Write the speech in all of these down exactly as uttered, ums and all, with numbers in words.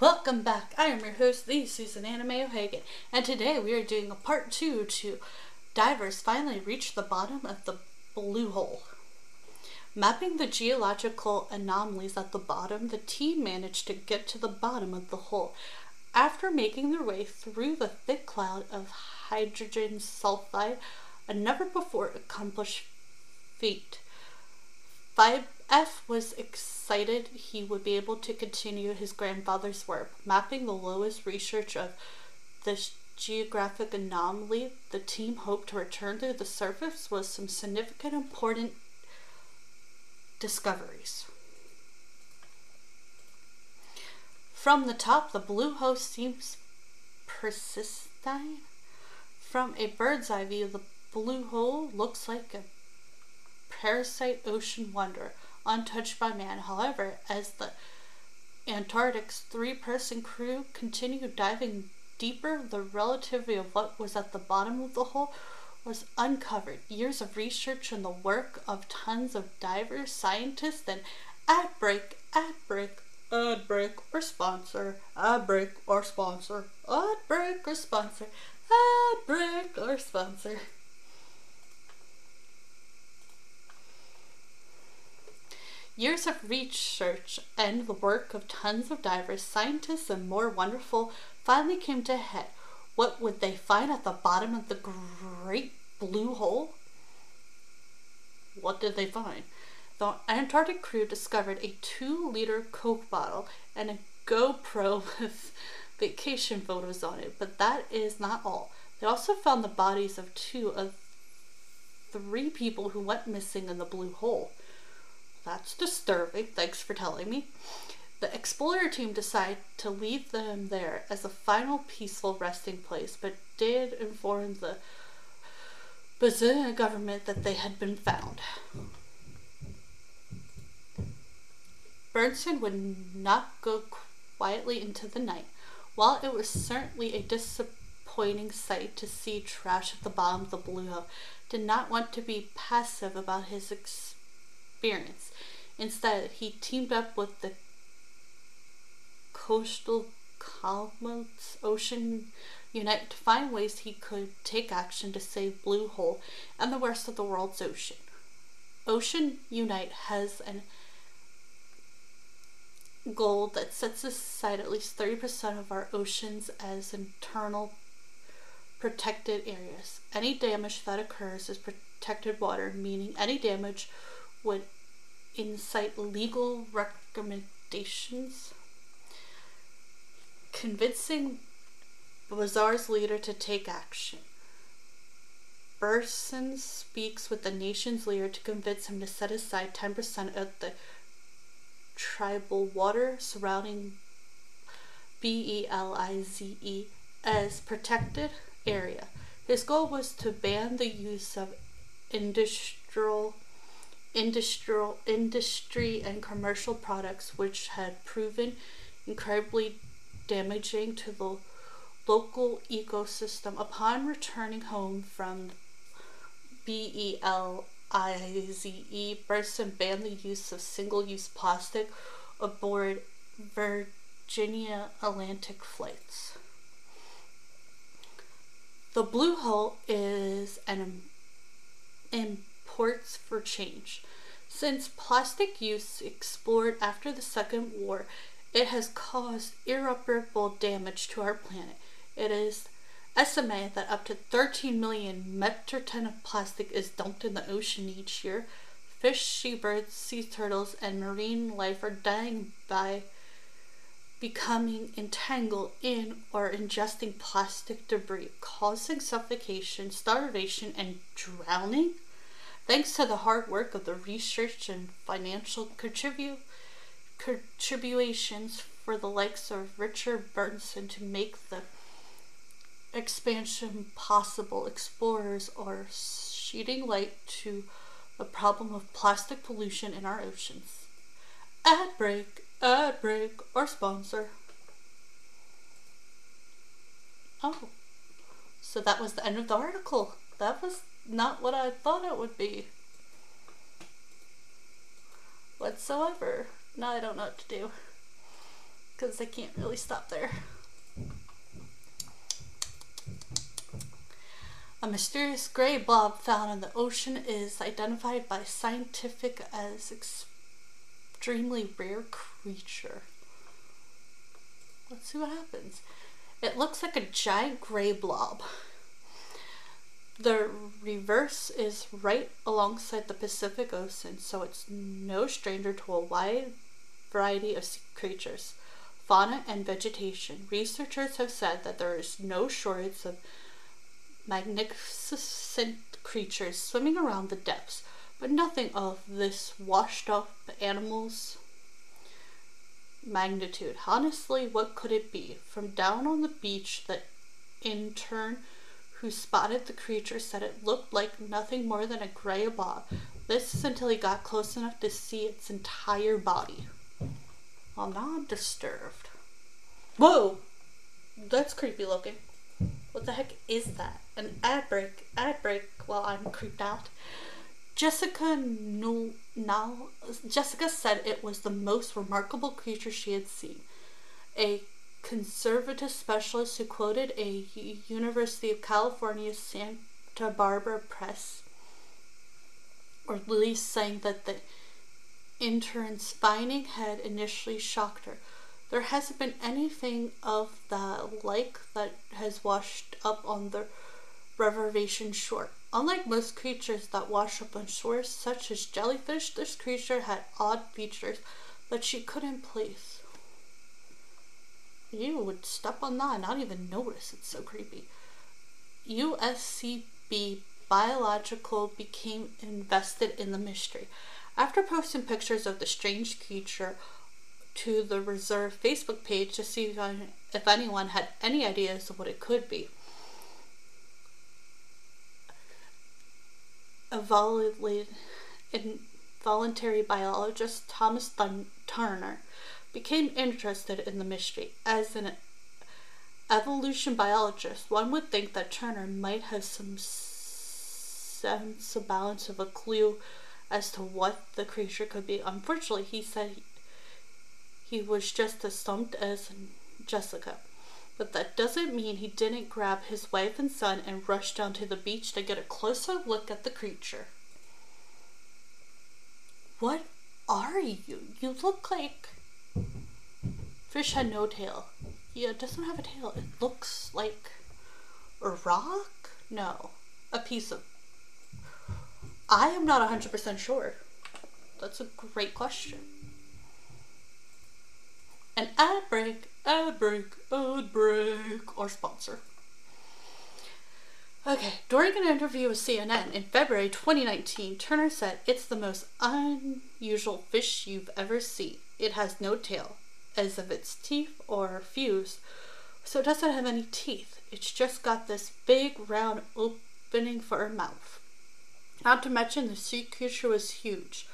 Welcome back. I am your host, the Susan Anna May O'Hagan, and today we are doing a part two to Divers Finally Reach the Bottom of the Blue Hole. Mapping the geological anomalies at the bottom, the team managed to get to the bottom of the hole after making their way through the thick cloud of hydrogen sulfide, a never-before accomplished feat. F was excited he would be able to continue his grandfather's work, mapping the lowest research of this geographic anomaly. The team hoped to return to the surface with some significant important discoveries. From the top, the blue hole seems persistent. From a bird's eye view, the blue hole looks like a parasite ocean wonder, untouched by man. However, as the Antarctic's three-person crew continued diving deeper, the relativity of what was at the bottom of the hole was uncovered. Years of research and the work of tons of divers, scientists, and ad break, ad break, ad break or sponsor, ad break or sponsor, ad break or sponsor, ad break or sponsor. Years of research and the work of tons of divers, scientists, and more wonderful finally came to a head. What would they find at the bottom of the great blue hole? What did they find? The Antarctic crew discovered a two-liter Coke bottle and a GoPro with vacation photos on it, but that is not all. They also found the bodies of two of three people who went missing in the blue hole. That's disturbing, thanks for telling me. The Explorer team decided to leave them there as a final peaceful resting place, but did inform the Bazinga government that they had been found. Bernson would not go quietly into the night. While it was certainly a disappointing sight to see trash at the bottom of the blue hole, did not want to be passive about his experience. Experience. Instead, he teamed up with the Coastal Commons Ocean Unite to find ways he could take action to save Blue Hole and the rest of the world's ocean. Ocean Unite has an goal that sets aside at least thirty percent of our oceans as internal protected areas. Any damage that occurs is protected water, meaning any damage would incite legal recommendations. Convincing Bazaar's leader to take action. Bernson speaks with the nation's leader to convince him to set aside ten percent of the tribal water surrounding Belize as protected area. His goal was to ban the use of industrial Industrial industry and commercial products, which had proven incredibly damaging to the local ecosystem. Upon returning home from Belize, Bernson banned the use of single-use plastic aboard Virginia Atlantic flights. The Blue Hole is an important Ports for change. Since plastic use exploded after the Second War, it has caused irreparable damage to our planet. It is estimated that up to thirteen million metric tons of plastic is dumped in the ocean each year. Fish, seabirds, sea turtles, and marine life are dying by becoming entangled in or ingesting plastic debris, causing suffocation, starvation, and drowning. Thanks to the hard work of the research and financial contribu- contributions for the likes of Richard Bernson to make the expansion possible, explorers are shedding light to the problem of plastic pollution in our oceans. Ad break, ad break, or sponsor. Oh, so that was the end of the article. That was not what I thought it would be whatsoever. Now I don't know what to do. because they can't really stop there. A mysterious gray blob found in the ocean is identified by scientific as extremely rare creature. Let's see what happens. It looks like a giant gray blob. The reverse is right alongside the Pacific Ocean, so it's no stranger to a wide variety of sea creatures, fauna, and vegetation. Researchers have said that there is no shortage of magnificent creatures swimming around the depths, but nothing of this washed up animals' magnitude. Honestly, what could it be? From down on the beach, the intern who spotted the creature said it looked like nothing more than a gray blob. This is until he got close enough to see its entire body. I'm not disturbed. Whoa! That's creepy looking. What the heck is that? An ad break, ad break while well, I'm creeped out. Jessica no, now, Jessica said it was the most remarkable creature she had seen. A conservative specialist who quoted a University of California Santa Barbara press release saying that the intern's finding had initially shocked her. There hasn't been anything of the like that has washed up on the reservation shore. Unlike most creatures that wash up on shores, such as jellyfish, this creature had odd features that she couldn't place. You would step on that and not even notice. It's so creepy. U S C B Biological became invested in the mystery. After posting pictures of the strange creature to the reserve Facebook page to see if, I, if anyone had any ideas of what it could be, a involuntary biologist Thomas Turner became interested in the mystery. As an evolution biologist, one would think that Turner might have some sense of balance of a clue as to what the creature could be. Unfortunately, he said he He was just as stumped as Jessica. But that doesn't mean he didn't grab his wife and son and rush down to the beach to get a closer look at the creature. What are you? You look like... Fish had no tail. Yeah, it doesn't have a tail. It looks like a rock? No. A piece of... I am not one hundred percent sure. That's a great question. An ad break, ad break, ad break, or sponsor. Okay, during an interview with C N N in February twenty nineteen, Turner said, "It's the most unusual fish you've ever seen. It has no tail, as if its teeth are fused, so it doesn't have any teeth. It's just got this big round opening for a mouth. Not to mention the sea creature was huge."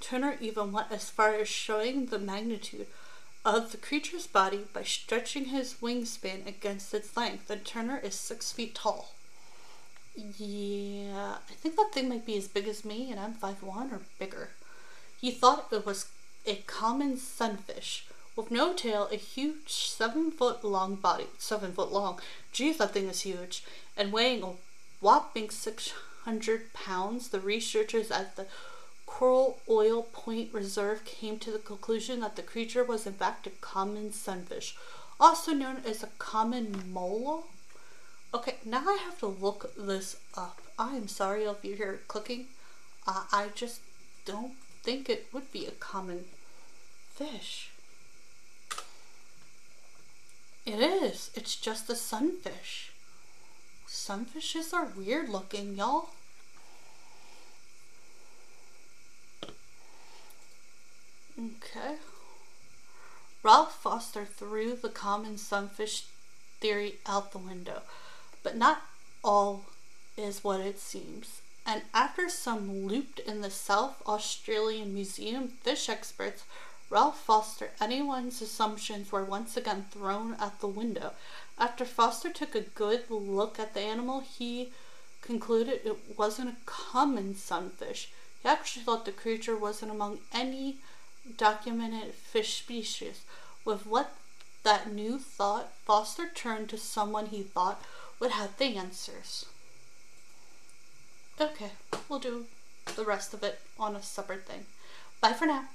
Turner even went as far as showing the magnitude of the creature's body by stretching his wingspan against its length. And Turner is six feet tall. Yeah, I think that thing might be as big as me, and I'm five one or bigger. He thought it was a common sunfish with no tail, a huge seven foot long body, seven foot long. Geez, that thing is huge, and weighing a whopping six hundred pounds. The researchers at the Coral Oil Point Reserve came to the conclusion that the creature was in fact a common sunfish, also known as a common mole. Okay, now I have to look this up. I am sorry if you hear it clicking. Uh, I just don't think it would be a common fish. It is. It's just a sunfish. Sunfishes are weird looking, y'all. Okay. Ralph Foster threw the common sunfish theory out the window, but not all is what it seems. And after some looped in the South Australian Museum, fish experts, Ralph Foster, anyone's assumptions were once again thrown out the window. After Foster took a good look at the animal, he concluded it wasn't a common sunfish. He actually thought the creature wasn't among any documented fish species, with what that new thought, Foster turned to someone he thought would have the answers. Okay, we'll do the rest of it on a separate thing. Bye for now.